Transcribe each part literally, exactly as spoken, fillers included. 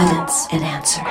evidence and answers.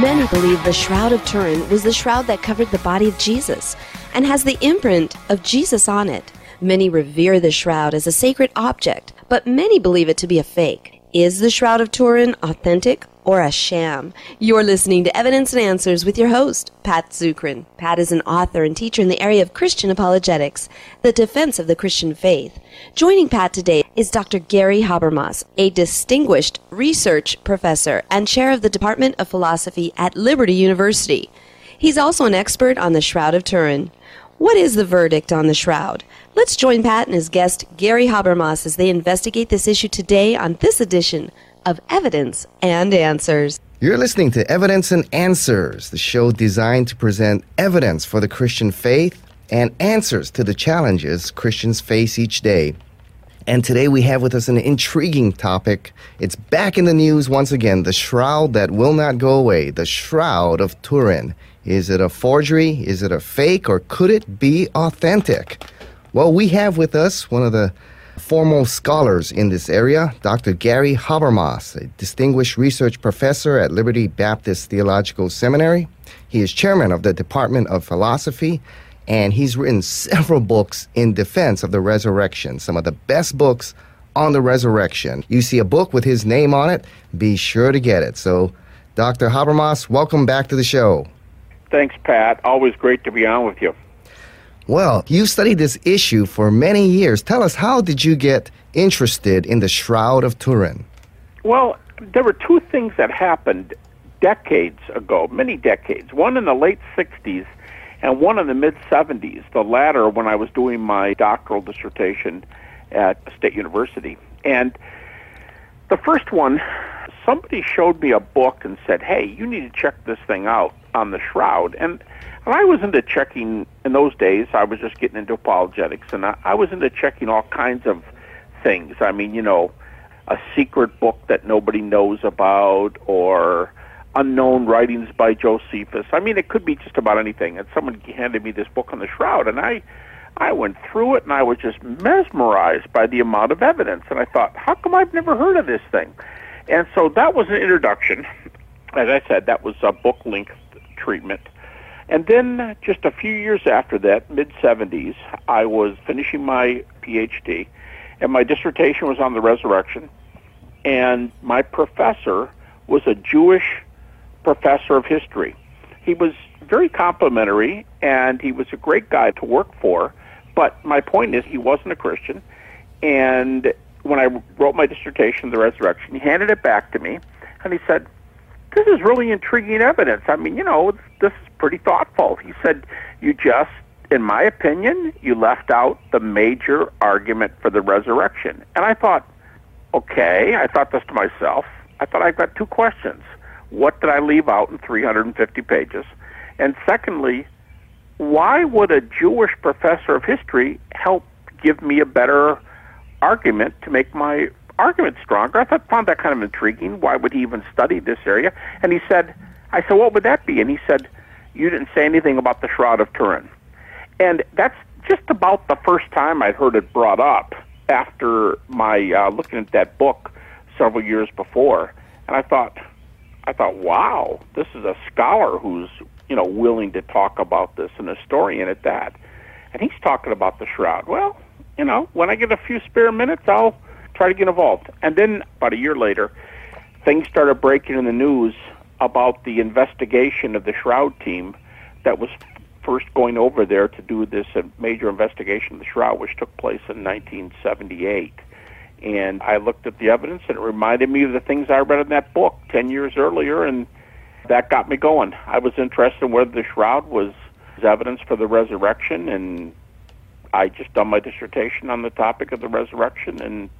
Many believe the Shroud of Turin was the shroud that covered the body of Jesus and has the imprint of Jesus on it. Many revere the shroud as a sacred object, but many believe it to be a fake. Is the Shroud of Turin authentic or a sham? You're listening to Evidence and Answers with your host, Pat Zucrin. Pat is an author and teacher in the area of Christian apologetics, the defense of the Christian faith. Joining Pat today is Doctor Gary Habermas, a distinguished research professor and chair of the Department of Philosophy at Liberty University. He's also an expert on the Shroud of Turin. What is the verdict on the shroud? Let's join Pat and his guest, Gary Habermas, as they investigate this issue today on this edition of Evidence and Answers. You're listening to Evidence and Answers, the show designed to present evidence for the Christian faith and answers to the challenges Christians face each day. And today we have with us an intriguing topic. It's back in the news once again, the shroud that will not go away, the Shroud of Turin. Is it a forgery? Is it a fake? Or could it be authentic? Well, we have with us one of the foremost scholars in this area, Doctor Gary Habermas, a distinguished research professor at Liberty Baptist Theological Seminary. He is chairman of the Department of Philosophy, and he's written several books in defense of the resurrection, some of the best books on the resurrection. You see a book with his name on it, be sure to get it. So, Doctor Habermas, welcome back to the show. Thanks, Pat. Always great to be on with you. Well, you studied this issue for many years. Tell us, how did you get interested in the Shroud of Turin? Well, there were two things that happened decades ago, many decades. One in the late sixties and one in the mid-seventies, the latter when I was doing my doctoral dissertation at State University. And the first one, somebody showed me a book and said, hey, you need to check this thing out on the shroud. And I was into checking, in those days, I was just getting into apologetics, and I, I was into checking all kinds of things. I mean, you know, a secret book that nobody knows about, or unknown writings by Josephus. I mean, it could be just about anything. And someone handed me this book on the shroud, and I, I went through it, and I was just mesmerized by the amount of evidence. And I thought, how come I've never heard of this thing? And so that was an introduction. As I said, that was a book-length treatment. And then just a few years after that, mid-seventies, I was finishing my P H D, and my dissertation was on the resurrection. And my professor was a Jewish professor of history. He was very complimentary, and he was a great guy to work for. But my point is, he wasn't a Christian. And when I wrote my dissertation on the resurrection, he handed it back to me, and he said, this is really intriguing evidence. I mean, you know, this is pretty thoughtful. He said, you just, in my opinion, you left out the major argument for the resurrection. And I thought, okay, I thought this to myself. I thought, I've got two questions. What did I leave out in three hundred fifty pages? And secondly, why would a Jewish professor of history help give me a better argument to make my argument stronger? I thought, found that kind of intriguing. Why would he even study this area? And he said, I said, what would that be? And he said, you didn't say anything about the Shroud of Turin. And that's just about the first time I'd heard it brought up after my uh, looking at that book several years before. And I thought, I thought, wow, this is a scholar who's, you know, willing to talk about this, an historian at that. And he's talking about the Shroud. Well, you know, when I get a few spare minutes, I'll try to get involved. And then about a year later, things started breaking in the news about the investigation of the Shroud team that was first going over there to do this major investigation of the Shroud, which took place in nineteen seventy-eight. And I looked at the evidence, and it reminded me of the things I read in that book ten years earlier, and that got me going. I was interested in whether the Shroud was evidence for the resurrection, and I just done my dissertation on the topic of the resurrection, and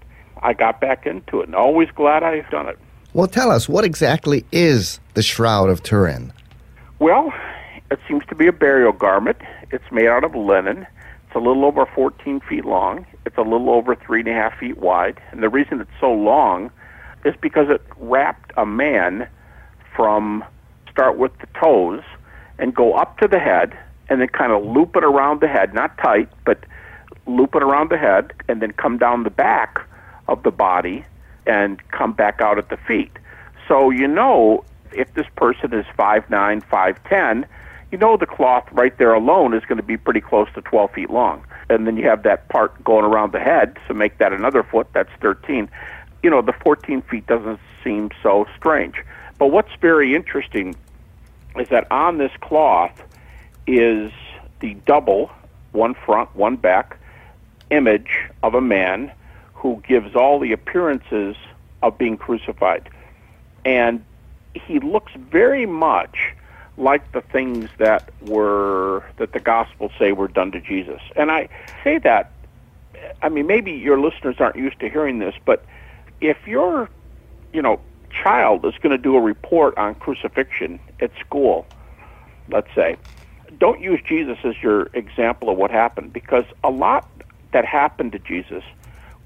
I got back into it, and always glad I've done it. Well, tell us, what exactly is the Shroud of Turin? Well, it seems to be a burial garment. It's made out of linen. It's a little over fourteen feet long. It's a little over three and a half feet wide. And the reason it's so long is because it wrapped a man from, start with the toes, and go up to the head, and then kind of loop it around the head, not tight, but loop it around the head, and then come down the back of the body and come back out at the feet. So you know, if this person is five nine, five ten, you know the cloth right there alone is going to be pretty close to twelve feet long. And then you have that part going around the head, so make that another foot, that's thirteen. You know, the fourteen feet doesn't seem so strange. But what's very interesting is that on this cloth is the double, one front, one back, image of a man who gives all the appearances of being crucified. And he looks very much like the things that were, that the Gospels say were done to Jesus. And I say that, I mean, maybe your listeners aren't used to hearing this, but if your, you know, child is going to do a report on crucifixion at school, let's say, don't use Jesus as your example of what happened, because a lot that happened to Jesus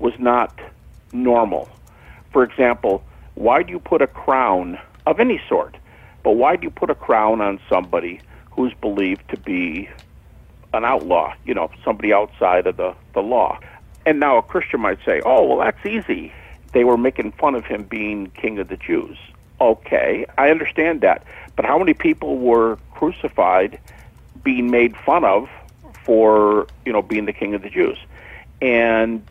was not normal. For example, why do you put a crown of any sort? But why do you put a crown on somebody who's believed to be an outlaw, you know, somebody outside of the, the law? And now a Christian might say, oh, well, that's easy. They were making fun of him being king of the Jews. Okay, I understand that. But how many people were crucified being made fun of for, you know, being the king of the Jews? And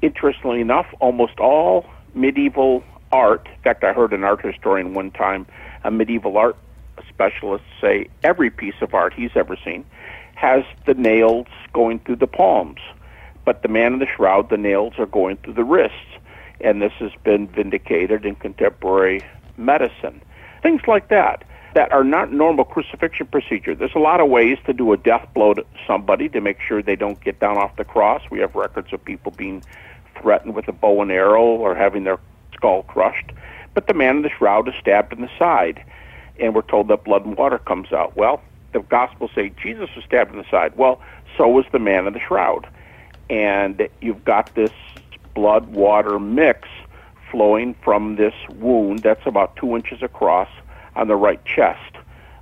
interestingly enough, almost all medieval art, in fact, I heard an art historian one time, a medieval art specialist, say every piece of art he's ever seen has the nails going through the palms. But the man in the shroud, the nails are going through the wrists. And this has been vindicated in contemporary medicine. Things like that, that are not normal crucifixion procedure. There's a lot of ways to do a death blow to somebody to make sure they don't get down off the cross. We have records of people being threatened with a bow and arrow or having their skull crushed. But the man in the shroud is stabbed in the side, and we're told that blood and water comes out. Well, the Gospels say Jesus was stabbed in the side. Well, so was the man in the shroud. And you've got this blood-water mix flowing from this wound that's about two inches across on the right chest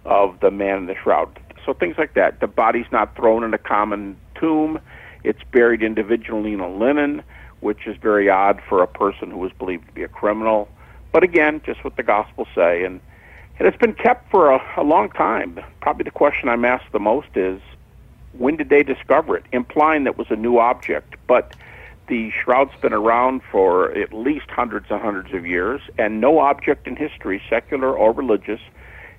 of the man in the shroud. So things like that. The body's not thrown in a common tomb. It's buried individually in a linen, which is very odd for a person who was believed to be a criminal. But again, just what the Gospels say. And, and it's been kept for a, a long time. Probably the question I'm asked the most is, when did they discover it? Implying that it was a new object. But the shroud's been around for at least hundreds and hundreds of years, and no object in history, secular or religious,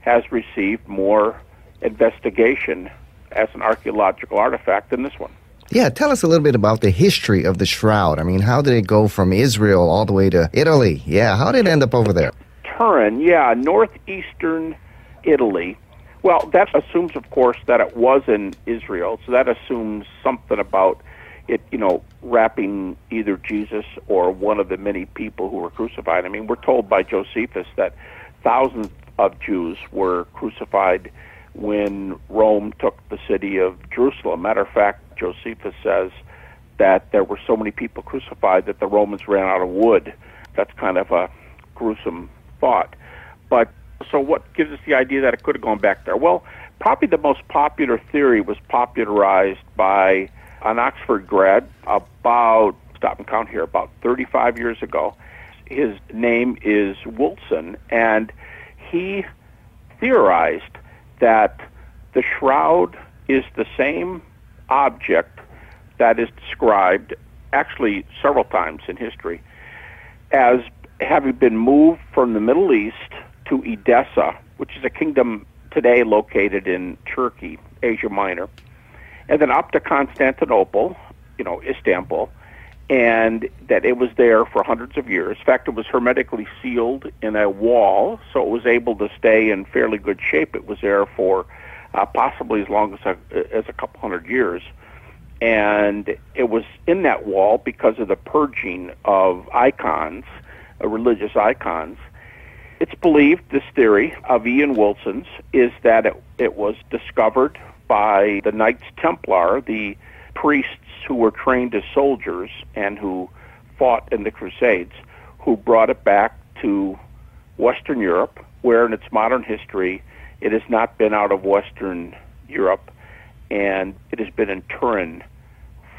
has received more investigation as an archaeological artifact than this one. Yeah, tell us a little bit about the history of the shroud. I mean, how did it go from Israel all the way to Italy? Yeah, how did it end up over there? Turin, yeah, northeastern Italy. Well, that assumes, of course, that it was in Israel, so that assumes something about it, you know, wrapping either Jesus or one of the many people who were crucified. I mean, we're told by Josephus that thousands of Jews were crucified when Rome took the city of Jerusalem. Matter of fact, Josephus says that there were so many people crucified that the Romans ran out of wood. That's kind of a gruesome thought. But so what gives us the idea that it could have gone back there? Well, probably the most popular theory was popularized by an Oxford grad about, stop and count here, about thirty-five years ago. His name is Wilson, and he theorized that the shroud is the same object that is described, actually several times in history, as having been moved from the Middle East to Edessa, which is a kingdom today located in Turkey, Asia Minor, and then up to Constantinople, you know, Istanbul, and that it was there for hundreds of years. In fact, it was hermetically sealed in a wall, so it was able to stay in fairly good shape. It was there for uh, possibly as long as a, as a couple hundred years. And it was in that wall because of the purging of icons, uh, religious icons. It's believed, this theory of Ian Wilson's, is that it, it was discovered by the Knights Templar, the priests who were trained as soldiers and who fought in the Crusades, who brought it back to Western Europe, where in its modern history it has not been out of Western Europe, and it has been in Turin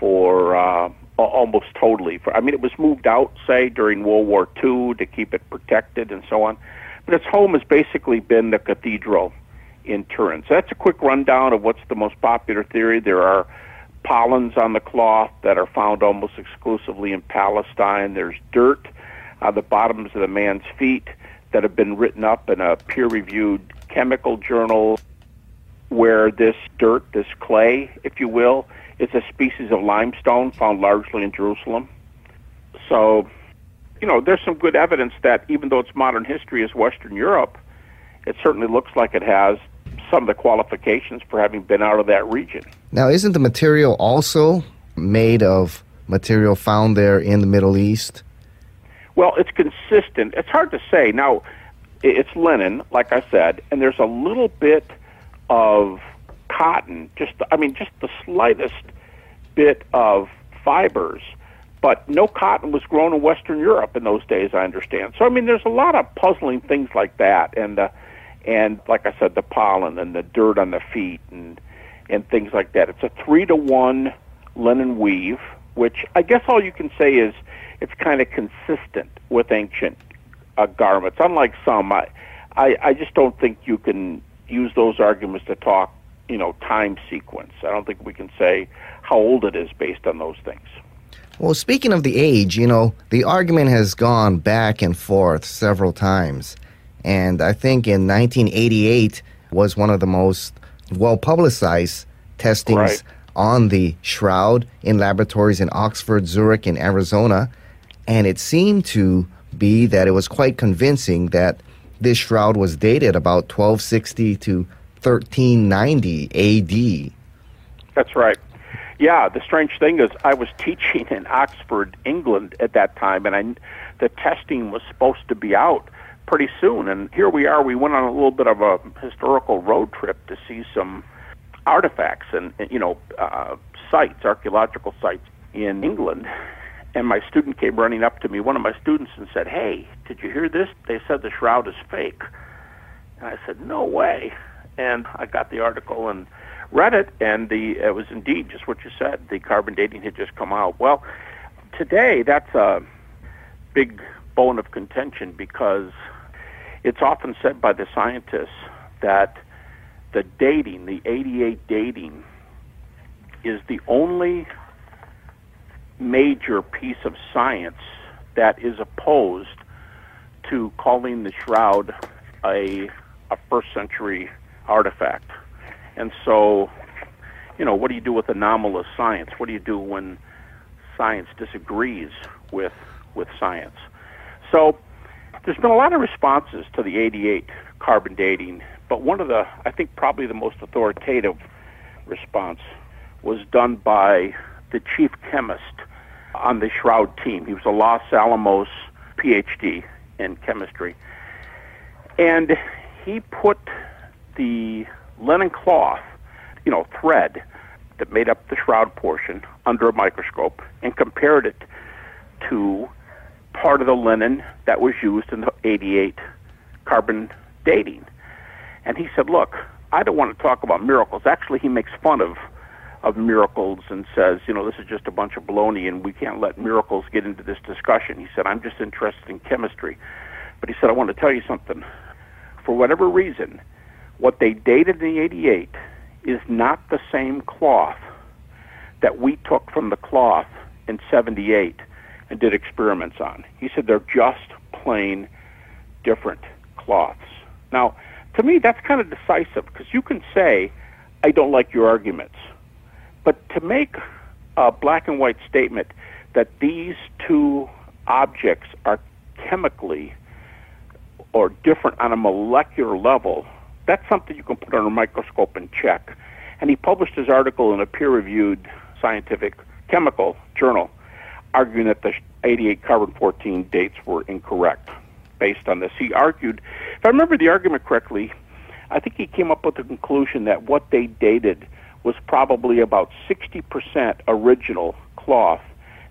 for uh, almost totally. For, I mean, it was moved out, say, during World War Two to keep it protected and so on. But its home has basically been the cathedral in Turin. So that's a quick rundown of what's the most popular theory. There are pollens on the cloth that are found almost exclusively in Palestine. There's dirt on the bottoms of the man's feet that have been written up in a peer-reviewed chemical journal, where this dirt, this clay, if you will, is a species of limestone found largely in Jerusalem. So, you know, there's some good evidence that even though its modern history is Western Europe, it certainly looks like it has some of the qualifications for having been out of that region. Now, isn't the material also made of material found there in the Middle East? Well, it's consistent. It's hard to say. Now, it's linen, like I said, and there's a little bit of cotton, just I mean, just the slightest bit of fibers, but no cotton was grown in Western Europe in those days, I understand. So, I mean, there's a lot of puzzling things like that, and uh, and like I said, the pollen and the dirt on the feet and and things like that. It's a three to one linen weave, which I guess all you can say is it's kind of consistent with ancient uh, garments. Unlike some, I, I, I just don't think you can use those arguments to talk, you know, time sequence. I don't think we can say how old it is based on those things. Well, speaking of the age, you know, the argument has gone back and forth several times. And I think in nineteen eighty-eight was one of the most well-publicized testings right. on the shroud in laboratories in Oxford, Zurich, and Arizona. And it seemed to be that it was quite convincing that this shroud was dated about twelve sixty to thirteen ninety A D. That's right. Yeah, the strange thing is I was teaching in Oxford, England at that time, and I, the testing was supposed to be out pretty soon. And here we are, we went on a little bit of a historical road trip to see some artifacts and, you know, uh, sites, archaeological sites in England. And my student came running up to me, one of my students, and said, "Hey, did you hear this? They said the shroud is fake." And I said, "No way." And I got the article and read it, and the it was indeed just what you said. The carbon dating had just come out. Well, today that's a big bone of contention because it's often said by the scientists that the dating, the eighty-eight dating, is the only major piece of science that is opposed to calling the shroud a a first century artifact. And so, you know, what do you do with anomalous science? What do you do when science disagrees with with science? So there's been a lot of responses to the eighty-eight carbon dating, but one of the, I think probably the most authoritative response was done by the chief chemist on the shroud team. He was a Los Alamos P H D in chemistry. And he put the linen cloth, you know, thread that made up the shroud portion under a microscope and compared it to part of the linen that was used in the eighty-eight carbon dating. And he said, "Look, I don't want to talk about miracles." Actually, he makes fun of of miracles and says, you know, "This is just a bunch of baloney and we can't let miracles get into this discussion." He said, "I'm just interested in chemistry." But he said, "I want to tell you something. For whatever reason, what they dated in the eighty-eight is not the same cloth that we took from the cloth in seventy-eight and did experiments on." He said, "They're just plain different cloths." Now, to me, that's kind of decisive because you can say, "I don't like your arguments." But to make a black and white statement that these two objects are chemically or different on a molecular level, that's something you can put under a microscope and check. And he published his article in a peer-reviewed scientific chemical journal arguing that the eighty-eight carbon fourteen dates were incorrect based on this. He argued, if I remember the argument correctly, I think he came up with the conclusion that what they dated was probably about sixty percent original cloth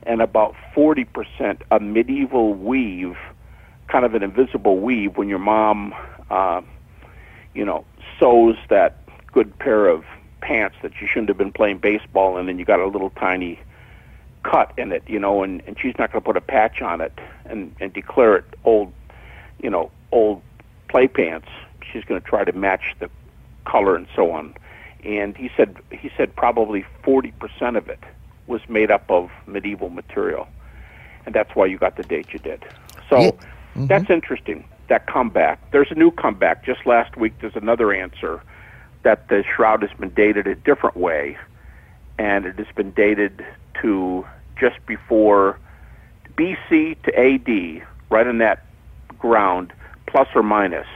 and about forty percent a medieval weave, kind of an invisible weave when your mom, uh, you know, sews that good pair of pants that you shouldn't have been playing baseball in, and you got a little tiny cut in it, you know, and, and she's not going to put a patch on it and, and declare it old, you know, old play pants. She's going to try to match the color and so on. And he said he said probably forty percent of it was made up of medieval material, and that's why you got the date you did. So yeah. mm-hmm. that's interesting, that comeback. There's a new comeback. Just last week there's another answer that the shroud has been dated a different way, and it has been dated to just before B C to A D, right in that ground, plus or minus.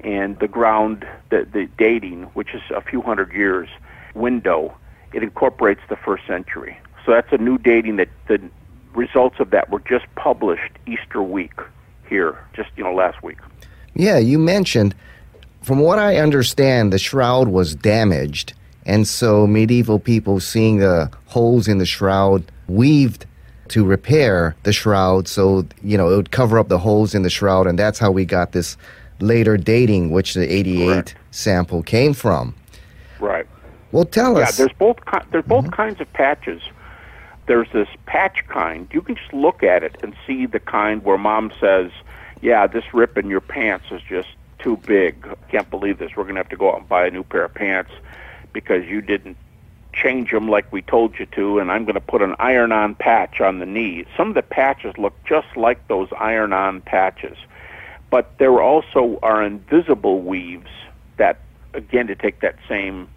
And the ground, the, the dating, which is a few hundred years window, it incorporates the first century. So that's a new dating that the results of that were just published Easter week here, just, you know, last week. Yeah, you mentioned, from what I understand, the shroud was damaged. And so medieval people, seeing the holes in the shroud, weaved to repair the shroud. So, you know, it would cover up the holes in the shroud. And that's how we got this later dating, which the eighty-eight Correct. Sample came from. Right. Well, tell yeah, us. Yeah, there's both, there's both mm-hmm. kinds of patches. There's this patch kind. You can just look at it and see the kind where mom says, yeah, this rip in your pants is just too big. I can't believe this. We're going to have to go out and buy a new pair of pants, because you didn't change them like we told you to, and I'm going to put an iron-on patch on the knee. Some of the patches look just like those iron-on patches. But there also are invisible weaves that, again, to take that same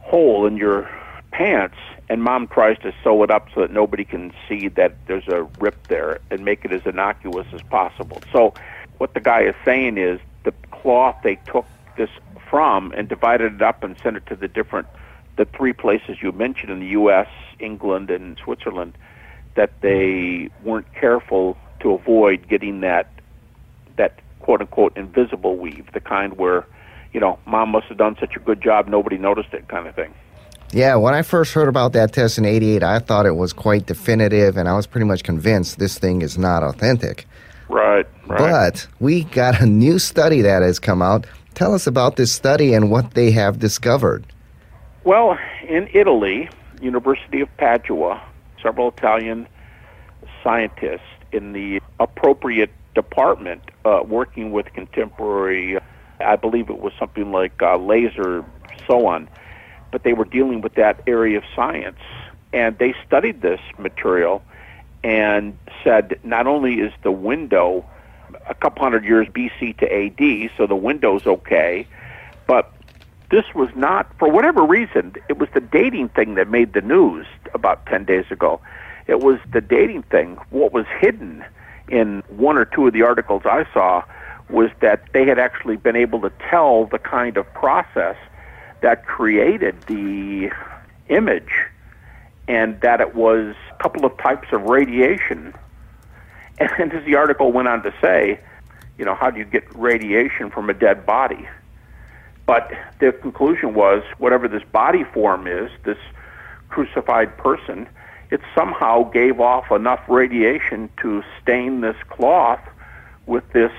hole in your pants, and mom tries to sew it up so that nobody can see that there's a rip there and make it as innocuous as possible. So what the guy is saying is the cloth they took this from and divided it up and sent it to the different, the three places you mentioned in the U S, England, and Switzerland, that they weren't careful to avoid getting that, that quote-unquote invisible weave, the kind where, you know, mom must have done such a good job nobody noticed it kind of thing. Yeah, when I first heard about that test in eighty-eight, I thought it was quite definitive, and I was pretty much convinced this thing is not authentic. Right, right. But we got a new study that has come out. Tell us about this study and what they have discovered. Well, in Italy, University of Padua, several Italian scientists in the appropriate department uh, working with contemporary, I believe it was something like uh, laser, so on, but they were dealing with that area of science, and they studied this material and said not only is the window a couple hundred years B C to A D, so the window's okay, but this was not, for whatever reason, it was the dating thing that made the news about ten days ago. It was the dating thing. What was hidden in one or two of the articles I saw was that they had actually been able to tell the kind of process that created the image, and that it was a couple of types of radiation. And as the article went on to say, you know, how do you get radiation from a dead body? But the conclusion was, whatever this body form is, this crucified person, it somehow gave off enough radiation to stain this cloth with this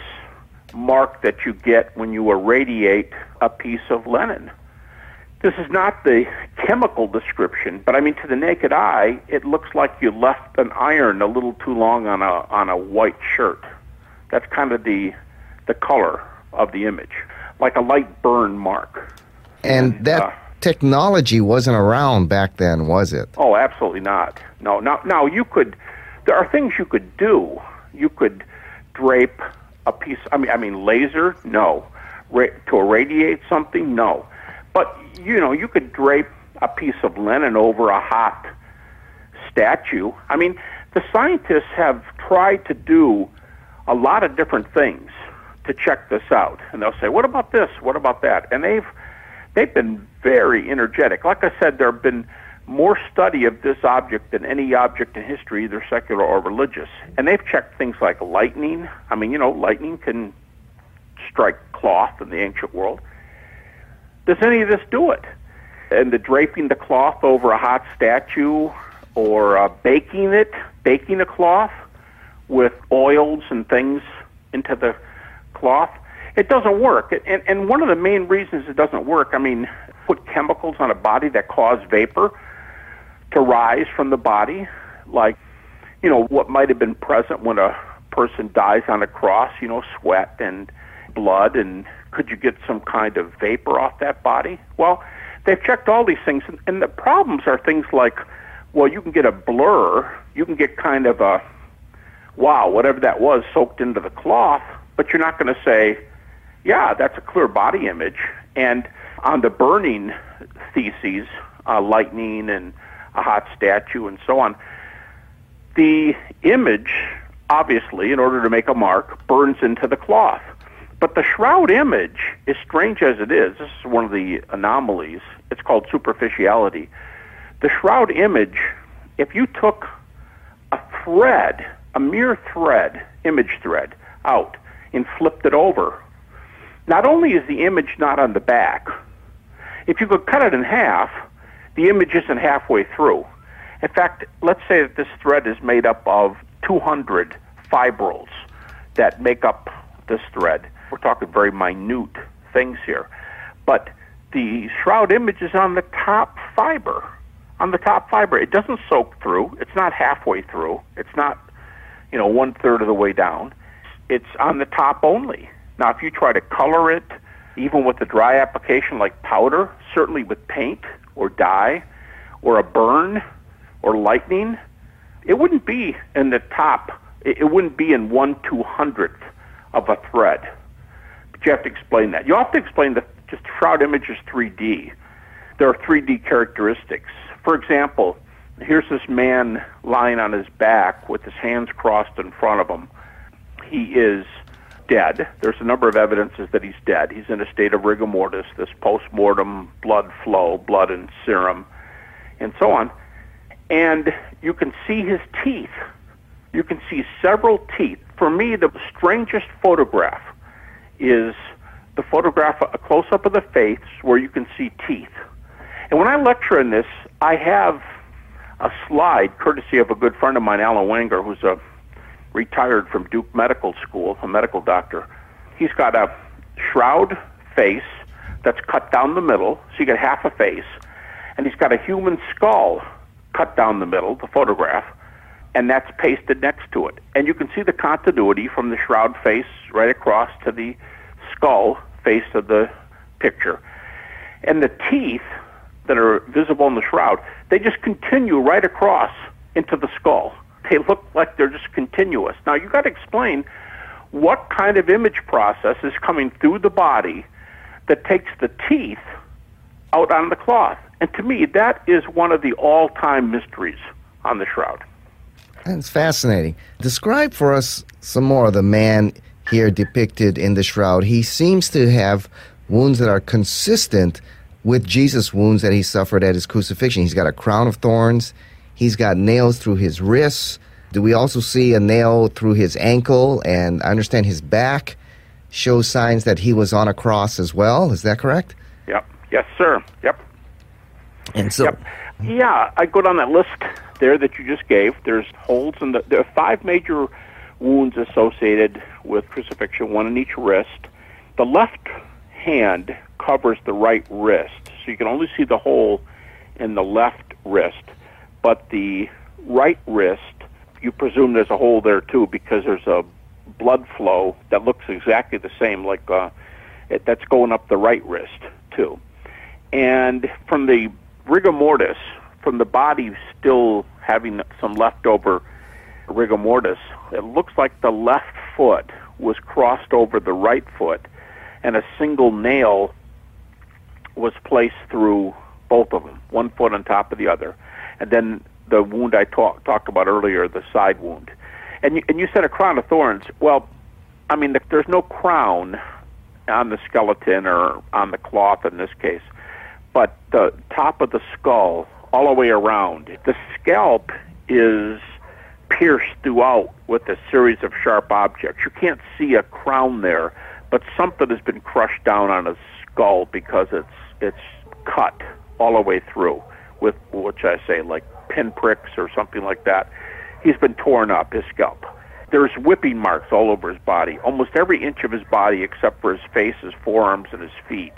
mark that you get when you irradiate a piece of linen. This is not the chemical description, but I mean, to the naked eye, it looks like you left an iron a little too long on a on a white shirt. That's kind of the the color of the image, like a light burn mark. And that uh, technology wasn't around back then, was it? Oh, absolutely not. No, now, now you could. There are things you could do. You could drape a piece. I mean, I mean, laser? No. Ra- to irradiate something? No. But, you know, you could drape a piece of linen over a hot statue. I mean, the scientists have tried to do a lot of different things to check this out. And they'll say, what about this? What about that? And they've they've been very energetic. Like I said, there have been more study of this object than any object in history, either secular or religious. And they've checked things like lightning. I mean, you know, lightning can strike cloth in the ancient world. Does any of this do it? And the draping the cloth over a hot statue, or uh, baking it, baking a cloth with oils and things into the cloth, it doesn't work. And, and one of the main reasons it doesn't work, I mean, put chemicals on a body that cause vapor to rise from the body, like, you know, what might have been present when a person dies on a cross, you know, sweat and blood, and could you get some kind of vapor off that body? Well, they've checked all these things, and, and the problems are things like, well, you can get a blur, you can get kind of a, wow, whatever that was soaked into the cloth, but you're not going to say, yeah, that's a clear body image. And on the burning theses, uh, lightning and a hot statue and so on, the image, obviously, in order to make a mark, burns into the cloth. But the shroud image, as strange as it is, this is one of the anomalies, it's called superficiality. The shroud image, if you took a thread, a mere thread, image thread, out and flipped it over, not only is the image not on the back, if you could cut it in half, the image isn't halfway through. In fact, let's say that this thread is made up of two hundred fibrils that make up this thread. We're talking very minute things here. But the shroud image is on the top fiber. On the top fiber. It doesn't soak through. It's not halfway through. It's not, you know, one-third of the way down. It's on the top only. Now, if you try to color it, even with a dry application like powder, certainly with paint or dye or a burn or lightning, it wouldn't be in the top. It wouldn't be in one two-hundredth of a thread. But you have to explain that. You have to explain that just shroud image is three D. There are three D characteristics. For example, here's this man lying on his back with his hands crossed in front of him. He is dead. There's a number of evidences that he's dead. He's in a state of rigor mortis, this post-mortem blood flow, blood and serum, and so on. And you can see his teeth. You can see several teeth. For me, the strangest photograph is the photograph, a close-up of the face where you can see teeth. And when I lecture in this, I have a slide, courtesy of a good friend of mine, Alan Wenger, who's a retired from Duke Medical School, a medical doctor. He's got a shroud face that's cut down the middle, so you get half a face, and he's got a human skull cut down the middle, the photograph, and that's pasted next to it. And you can see the continuity from the shroud face right across to the skull face of the picture. And the teeth that are visible in the shroud, they just continue right across into the skull. They look like they're just continuous. Now, you've got to explain what kind of image process is coming through the body that takes the teeth out on the cloth. And to me, that is one of the all-time mysteries on the shroud. That's fascinating. Describe for us some more of the man here depicted in the shroud. He seems to have wounds that are consistent with Jesus' wounds that he suffered at his crucifixion. He's got a crown of thorns. He's got nails through his wrists. Do we also see a nail through his ankle? And I understand his back shows signs that he was on a cross as well. Is that correct? Yep. Yes, sir. Yep. And so, yep. Yeah, I go down that list there that you just gave. There's holes in the, there are five major wounds associated with crucifixion, one in each wrist. The left hand covers the right wrist, so you can only see the hole in the left wrist. But the right wrist, you presume there's a hole there too, because there's a blood flow that looks exactly the same, like uh, it, that's going up the right wrist too. And from the rigor mortis, from the body still having some leftover rigor mortis, it looks like the left foot was crossed over the right foot, and a single nail was placed through both of them, one foot on top of the other. And then the wound I talk, talked about earlier, the side wound. And you, and you said a crown of thorns. Well, I mean, the, there's no crown on the skeleton or on the cloth in this case, but the top of the skull all the way around. The scalp is pierced throughout with a series of sharp objects. You can't see a crown there, but something has been crushed down on a skull because it's it's cut all the way through, with which I say like pinpricks or something like that. He's been torn up, his scalp. There's whipping marks all over his body. Almost every inch of his body except for his face, his forearms, and his feet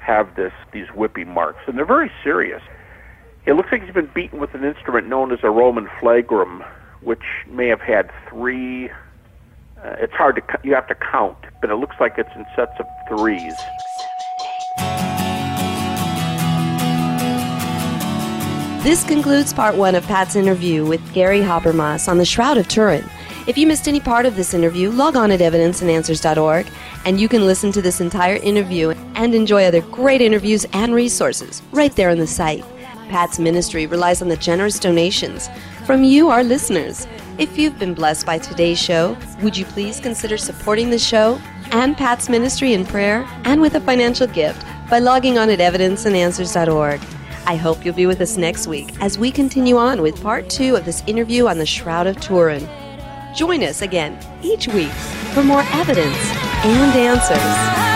have this these whipping marks, and they're very serious. It looks like he's been beaten with an instrument known as a Roman flagrum, which may have had three. Uh, it's hard to, you have to count, but it looks like it's in sets of threes. This concludes part one of Pat's interview with Gary Habermas on the Shroud of Turin. If you missed any part of this interview, log on at evidence and answers dot org, and you can listen to this entire interview and enjoy other great interviews and resources right there on the site. Pat's ministry relies on the generous donations from you, our listeners. If you've been blessed by today's show, would you please consider supporting the show and Pat's ministry in prayer and with a financial gift by logging on at evidence and answers dot org. I hope you'll be with us next week as we continue on with part two of this interview on the Shroud of Turin. Join us again each week for more evidence and answers.